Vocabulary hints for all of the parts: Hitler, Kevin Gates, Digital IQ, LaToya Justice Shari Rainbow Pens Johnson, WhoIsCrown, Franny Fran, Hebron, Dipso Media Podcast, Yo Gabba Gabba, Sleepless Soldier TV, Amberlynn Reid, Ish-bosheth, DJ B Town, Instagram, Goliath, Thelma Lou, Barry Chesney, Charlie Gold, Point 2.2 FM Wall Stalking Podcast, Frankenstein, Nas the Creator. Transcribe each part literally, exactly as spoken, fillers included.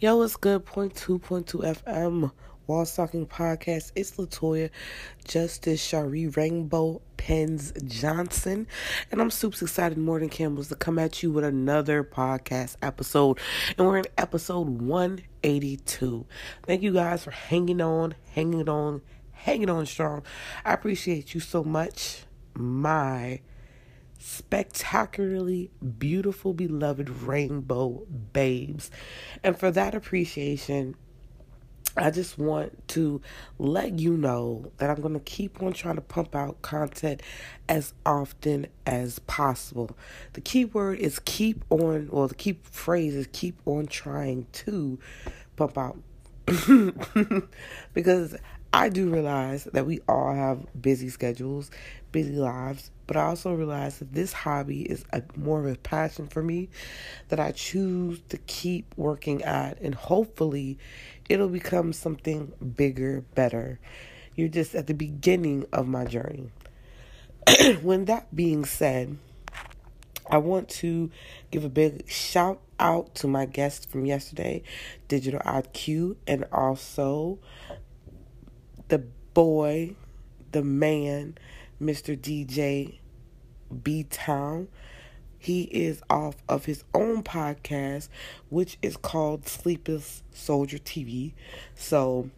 Yo, what's good? Point two point two F M Wall Stalking Podcast. It's LaToya Justice Shari Rainbow Pens Johnson, and I'm super excited more than Campbell's to come at you with another podcast episode, and we're in episode one eighty-two. Thank you guys for hanging on, hanging on, hanging on strong. I appreciate you so much, my spectacularly beautiful, beloved rainbow babes. And for that appreciation, I just want to let you know that I'm going to keep on trying to pump out content as often as possible. The key word is keep on, or the key phrase is keep on trying to pump out. Because I do realize that we all have busy schedules, busy lives, but I also realize that this hobby is a, more of a passion for me that I choose to keep working at, and hopefully it'll become something bigger, better. You're just at the beginning of my journey. When that being said, I want to give a big shout out to my guest from yesterday, Digital I Q, and also the boy, the man, Mister D J B Town. He is off of his own podcast, which is called Sleepless Soldier T V. So,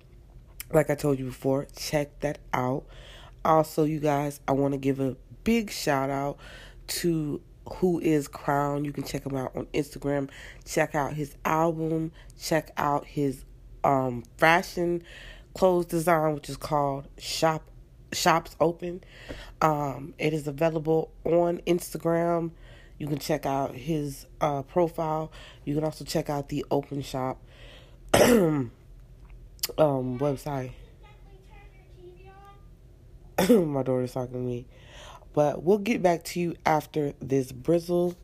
like I told you before, check that out. Also, you guys, I want to give a big shout out to WhoIsCrown. You can check him out on Instagram. Check out his album. Check out his um fashion clothes design, which is called Shop Shops Open. Um, it is available on Instagram. You can check out his uh, profile. You can also check out the Open Shop um, website. My daughter's talking to me. But we'll get back to you after this brizzle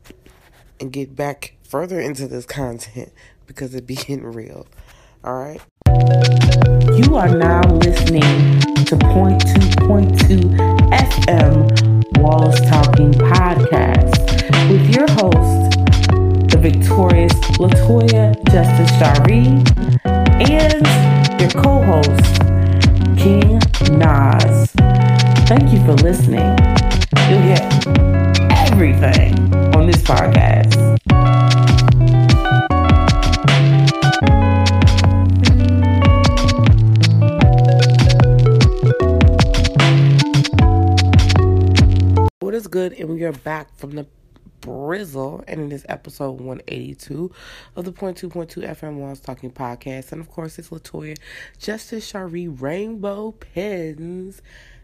and get back further into this content because it be getting real. All right. You are now listening to Point two point two F M Walls Talking Podcast with your host, the victorious LaToya Justice Shari, and your co-host, King Nas. Thank you for listening. You'll get everything on this podcast. Good, and we are back from the brizzle, and it is episode one eighty-two of the Point two point two F M Wall Stalking Podcast, and of course it's LaToya Justice Shari Rainbow Pens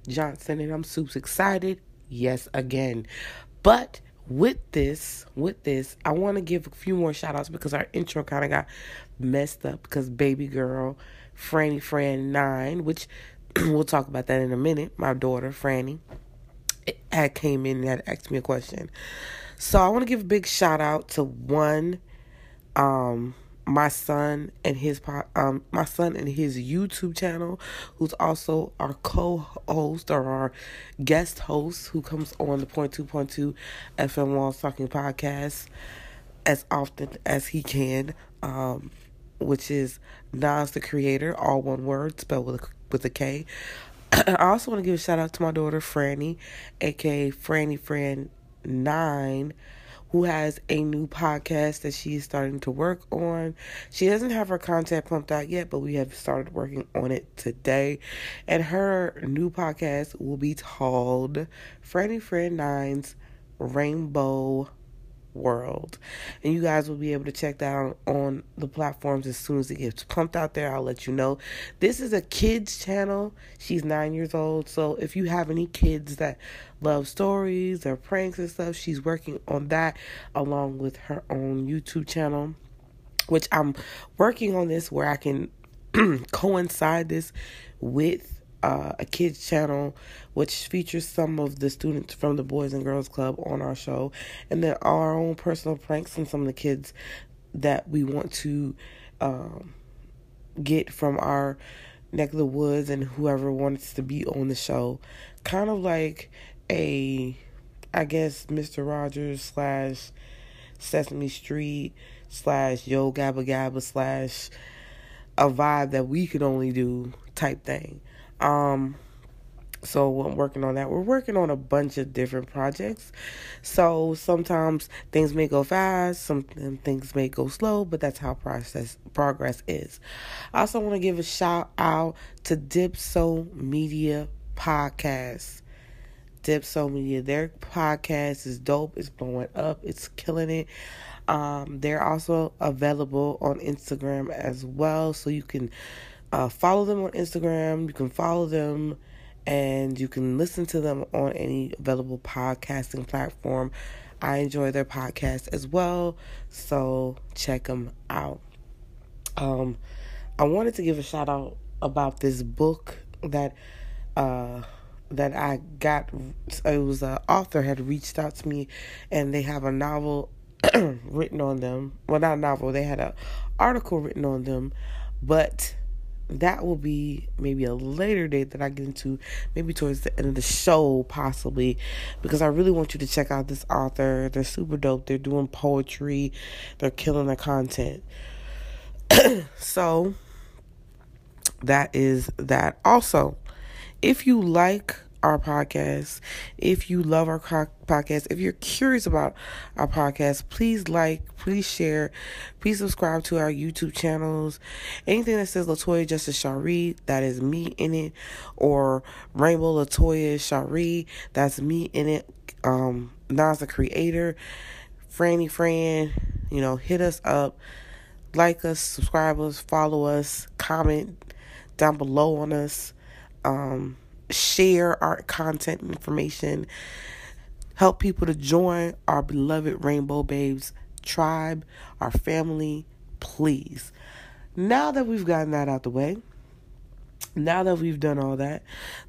Johnson, and I'm super excited yes again. But with this with this I want to give a few more shout outs because our intro kind of got messed up because baby girl Franny Fran nine, which we'll talk about that in a minute, my daughter Franny, had came in and had asked me a question. So I want to give a big shout out to one, um, my son and his um, my son and his YouTube channel, who's also our co-host or our guest host, who comes on the Point two point two F M Wall Stalking Podcast as often as he can, um, which is Nas the Creator, all one word, spelled with a, with a K. I also want to give a shout out to my daughter Franny, aka Franny Fran nine, who has a new podcast that she is starting to work on. She doesn't have her content pumped out yet, but we have started working on it today. And her new podcast will be called Franny Fran9's Rainbow World. And you guys will be able to check that out on, on the platforms as soon as it gets pumped out there. I'll let you know. This is a kids channel. She's nine years old. So if you have any kids that love stories or pranks and stuff, she's working on that along with her own YouTube channel, which I'm working on this where I can coincide this with Uh, a kids channel, which features some of the students from the Boys and Girls Club on our show, and then our own personal pranks and some of the kids that we want to um, get from our neck of the woods and whoever wants to be on the show. Kind of like a, I guess, Mister Rogers slash Sesame Street slash yo gabba gabba slash a vibe that we could only do type thing. Um, so I'm working on that. We're working on a bunch of different projects. So sometimes things may go fast, some things may go slow, but that's how process progress is. I also want to give a shout out to Dipso Media Podcast. Dipso Media, their podcast is dope. It's blowing up. It's killing it. Um, they're also available on Instagram as well, so you can uh, follow them on Instagram. You can follow them, and you can listen to them on any available podcasting platform. I enjoy their podcast as well, so check them out. Um, I wanted to give a shout out about this book that. Uh, that I got, it was an author had reached out to me, and they have a novel written on them. Well, not a novel, they had an article written on them, but that will be maybe a later date that I get into, maybe towards the end of the show, possibly, because I really want you to check out this author. They're super dope. They're doing poetry. They're killing the content. So, that is that. Also, if you like our podcast, if you love our co- podcast, if you're curious about our podcast, please like, please share, please subscribe to our YouTube channels. Anything that says LaToya Justice Shari, that is me in it, or Rainbow LaToya Shari, that's me in it. Um, Nas the Creator, Franny Fran, you know, hit us up, like us, subscribe us, follow us, comment down below on us. Um, share our content and information. Help people to join our beloved Rainbow Babes tribe, our family, please. Now that we've gotten that out the way, now that we've done all that,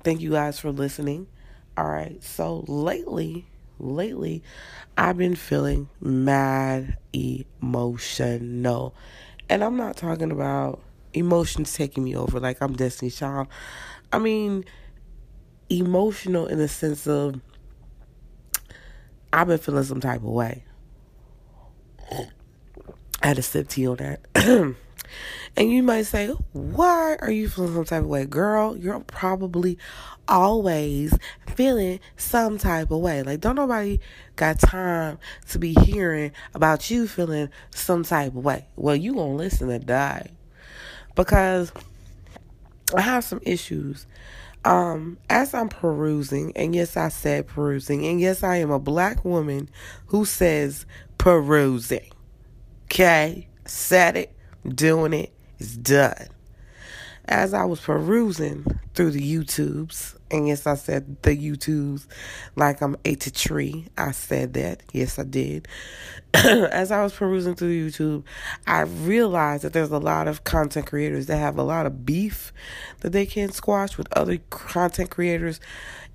thank you guys for listening. All right, so lately, lately, I've been feeling mad emotional. And I'm not talking about emotions taking me over like I'm Destiny's Child. I mean, emotional in the sense of I've been feeling some type of way. I had a sip tea on that. And you might say, why are you feeling some type of way? Girl, you're probably always feeling some type of way. Like, don't nobody got time to be hearing about you feeling some type of way. Well, you gonna listen to die. Because I have some issues. Um, as I'm perusing, and yes, I said perusing, and yes, I am a black woman who says perusing. Okay? Said it, doing it, it's done. As I was perusing through the YouTubes, and yes, I said the YouTubes like I'm eight to tree. I said that. Yes, I did. As I was perusing through YouTube, I realized that there's a lot of content creators that have a lot of beef that they can squash with other content creators.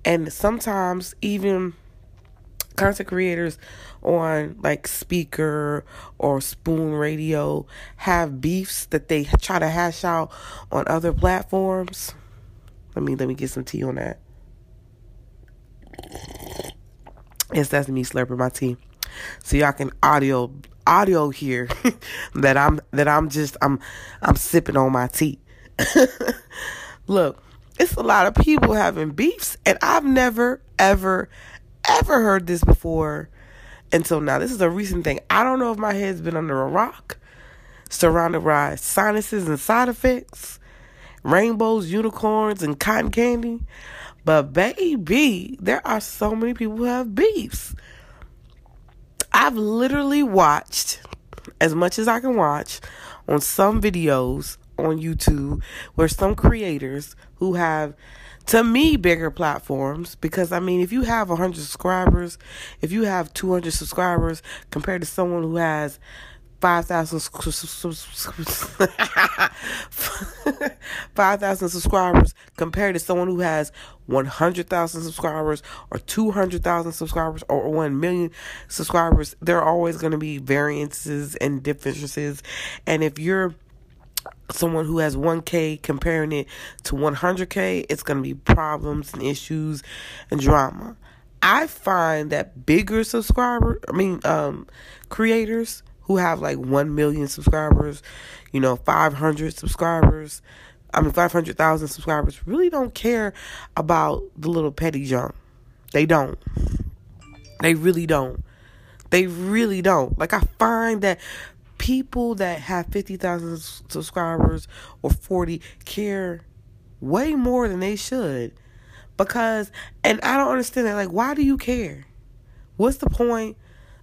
And sometimes even content creators on like Speaker or Spoon Radio have beefs that they try to hash out on other platforms. Let me let me get some tea on that. Yes, that's me slurping my tea, so y'all can audio audio hear that I'm that I'm just I'm I'm sipping on my tea. Look, it's a lot of people having beefs, and I've never ever. ever heard this before until now. This is a recent thing. I don't know if my head's been under a rock, surrounded by sinuses and side effects, rainbows, unicorns, and cotton candy, but baby, there are so many people who have beefs. I've literally watched as much as I can watch on some videos on YouTube where some creators who have, to me, bigger platforms, because, I mean, if you have one hundred subscribers, if you have two hundred subscribers compared to someone who has five thousand five thousand subscribers compared to someone who has one hundred thousand subscribers or two hundred thousand subscribers or one million subscribers, there are always going to be variances and differences. And if you're someone who has one K comparing it to one hundred K, it's going to be problems and issues and drama. I find that bigger subscriber, I mean, um, creators who have like one million subscribers, you know, five hundred subscribers, I mean, five hundred thousand subscribers, really don't care about the little petty junk. They don't. They really don't. They really don't. Like, I find that people that have fifty thousand subscribers or forty care way more than they should. Because, and I don't understand that. Like, why do you care? What's the point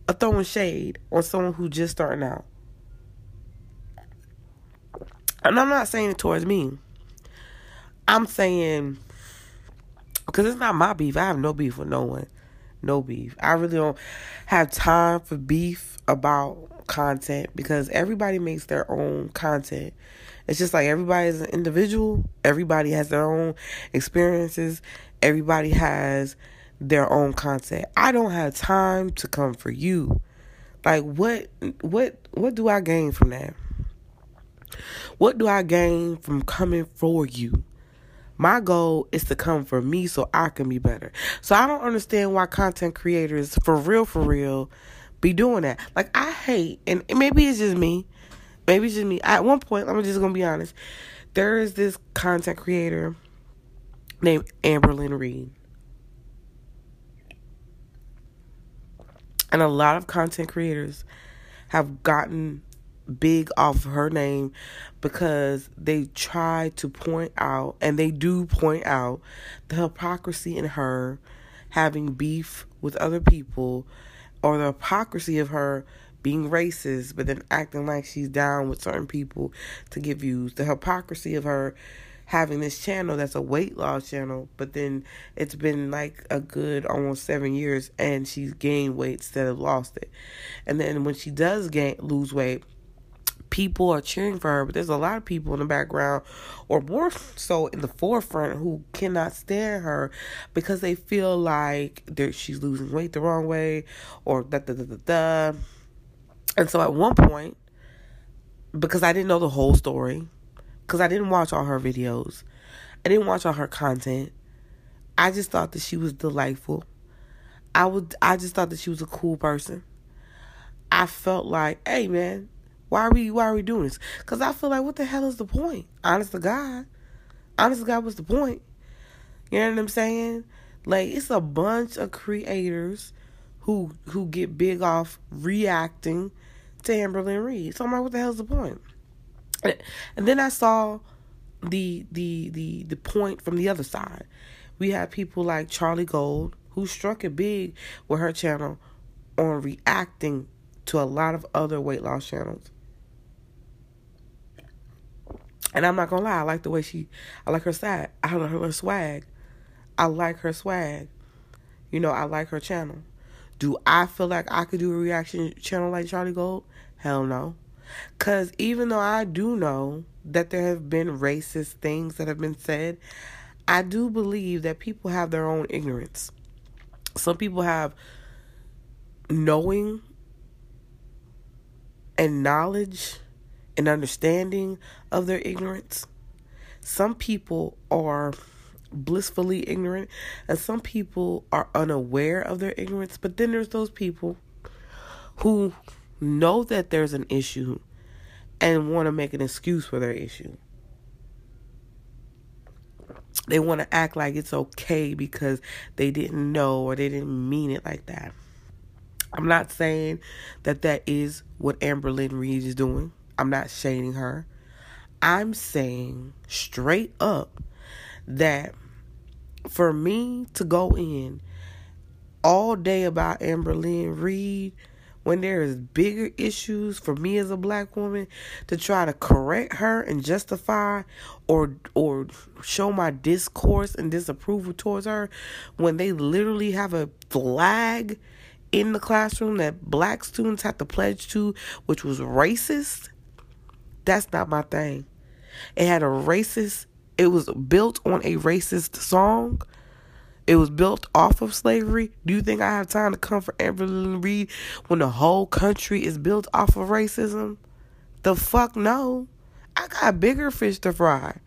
of throwing shade on someone who's just starting out? And I'm not saying it towards me. I'm saying, because it's not my beef. I have no beef with no one. No beef. I really don't have time for beef about content, because everybody makes their own content. It's just like everybody is an individual. Everybody has their own experiences. Everybody has their own content. I don't have time to come for you. Like, what, what, what do I gain from that? What do I gain from coming for you? My goal is to come for me so I can be better. So I don't understand why content creators, for real, for real, be doing that. Like, I hate, and maybe it's just me. Maybe it's just me. At one point, I'm just going to be honest. There is this content creator named Amberlynn Reid. And a lot of content creators have gotten big off of her name because they try to point out, and they do point out, the hypocrisy in her having beef with other people, or the hypocrisy of her being racist but then acting like she's down with certain people to get views, the hypocrisy of her having this channel that's a weight loss channel, but then it's been like a good almost seven years and she's gained weight instead of lost it, and then when she does gain lose weight, people are cheering for her, but there's a lot of people in the background, or more so in the forefront, who cannot stand her because they feel like she's losing weight the wrong way, or da da da da da. And so at one point, because I didn't know the whole story, because I didn't watch all her videos, I didn't watch all her content, I just thought that she was delightful. I would, I just thought that she was a cool person. I felt like, hey man, Why are we, why are we doing this? Because I feel like, what the hell is the point? Honest to God. Honest to God, what's the point? You know what I'm saying? Like, it's a bunch of creators who who get big off reacting to Amberlynn Reid. So I'm like, what the hell's the point? And then I saw the the the the point from the other side. We had people like Charlie Gold, who struck it big with her channel on reacting to a lot of other weight loss channels. And I'm not gonna lie, I like the way she, I like her side, I like her swag, I like her swag, you know, I like her channel. Do I feel like I could do a reaction channel like Charlie Gold? Hell no. Cause even though I do know that there have been racist things that have been said, I do believe that people have their own ignorance. Some people have knowing and knowledge and understanding of their ignorance. Some people are blissfully ignorant, and some people are unaware of their ignorance. But then there's those people who know that there's an issue and want to make an excuse for their issue. They want to act like it's okay because they didn't know, or they didn't mean it like that. I'm not saying that that is what Amberlynn Reid is doing. I'm not shading her. I'm saying straight up that for me to go in all day about Amberlynn Reid when there is bigger issues for me as a black woman, to try to correct her and justify or or show my discourse and disapproval towards her when they literally have a flag in the classroom that black students have to pledge to, which was racist, that's not my thing. It had a racist, it was built on a racist song. It was built off of slavery. Do you think I have time to come for Amberlynn Reid when the whole country is built off of racism? The fuck no. I got bigger fish to fry.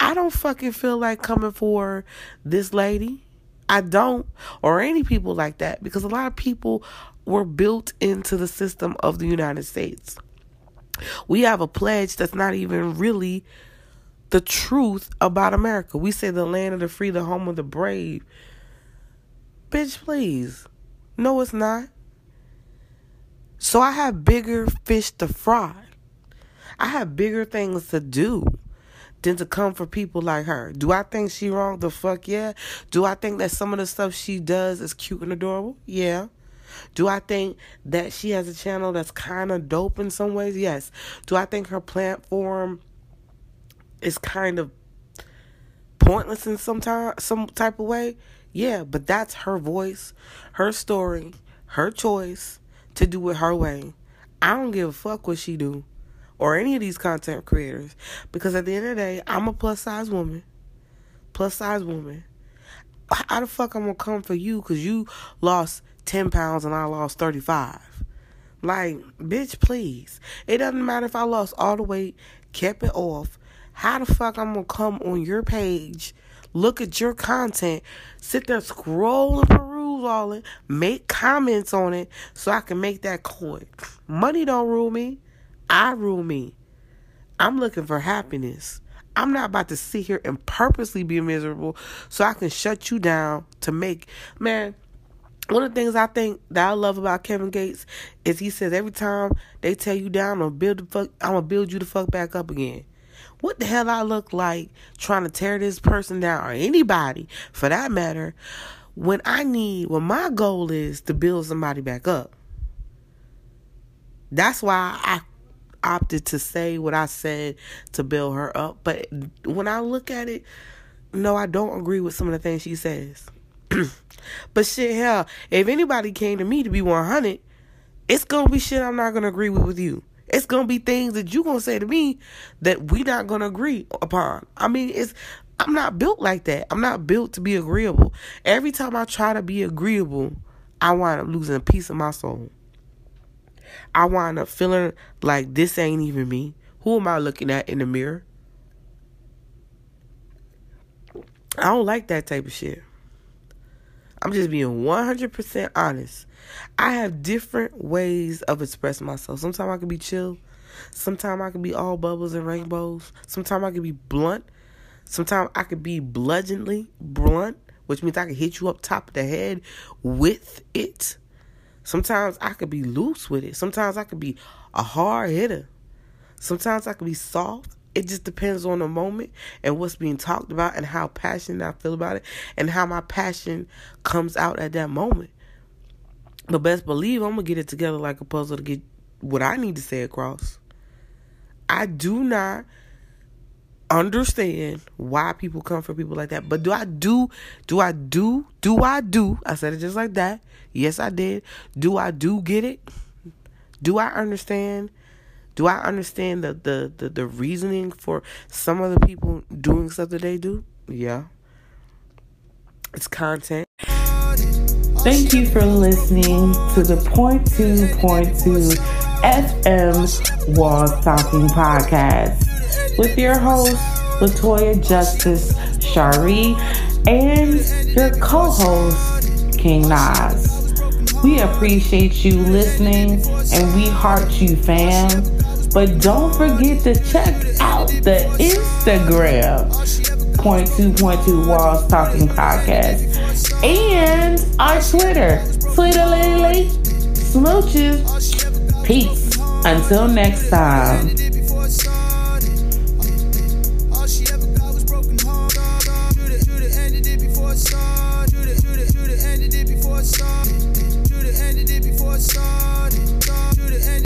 I don't fucking feel like coming for this lady I don't, or any people like that, because a lot of people were built into the system of the United States. We have a pledge that's not even really the truth about America. We say the land of the free, the home of the brave. Bitch, please. No, it's not. So I have bigger fish to fry. I have bigger things to do than to come for people like her. Do I think she wrong? The fuck yeah. Do I think that some of the stuff she does is cute and adorable? Yeah. Do I think that she has a channel that's kind of dope in some ways? Yes. Do I think her platform is kind of pointless in some time, some type of way? Yeah, but that's her voice, her story, her choice to do it her way. I don't give a fuck what she do or any of these content creators, because at the end of the day, I'm a plus size woman, plus size woman. How the fuck I'm going to come for you because you lost ten pounds and I lost thirty-five? Like, bitch, please. It doesn't matter if I lost all the weight, kept it off. How the fuck I'm going to come on your page, look at your content, sit there, scroll and peruse all it, make comments on it so I can make that coin? Money don't rule me. I rule me. I'm looking for happiness. I'm not about to sit here and purposely be miserable so I can shut you down to make... Man, one of the things I think that I love about Kevin Gates is he says every time they tear you down, I'm going to build you the fuck back up again. What the hell I look like trying to tear this person down, or anybody for that matter, when I need, when my goal is to build somebody back up? That's why I opted to say what I said to build her up. But when I look at it, no, I don't agree with some of the things she says. But shit, hell, if anybody came to me to be one hundred, it's gonna be shit I'm not gonna agree with with you. It's gonna be things that you gonna say to me that we not gonna agree upon. I mean, it's I'm not built like that. I'm not built to be agreeable. Every time I try to be agreeable, I wind up losing a piece of my soul. I wind up feeling like this ain't even me. Who am I looking at in the mirror? I don't like that type of shit. I'm just being one hundred percent honest. I have different ways of expressing myself. Sometimes I can be chill. Sometimes I can be all bubbles and rainbows. Sometimes I can be blunt. Sometimes I can be bludgeoningly blunt, which means I can hit you up top of the head with it. Sometimes I could be loose with it. Sometimes I could be a hard hitter. Sometimes I could be soft. It just depends on the moment and what's being talked about and how passionate I feel about it and how my passion comes out at that moment. But best believe I'm going to get it together like a puzzle to get what I need to say across. I do not understand why people come for people like that. But do I do, do I do, do I do, I said it just like that. Yes, I did. Do I do get it? Do I understand? Do I understand the, the, the, the reasoning for some of the people doing stuff that they do? Yeah. It's content. Thank you for listening to the point two point two F M Wall Stalking Podcast with your host, LaToya Justice Shari, and your co-host, King Nas. We appreciate you listening, and we heart you, fam. But don't forget to check out the Instagram, point two point two Wall Stalking Podcast, and our Twitter, Twitter Lily Smooches. Peace. Until next time.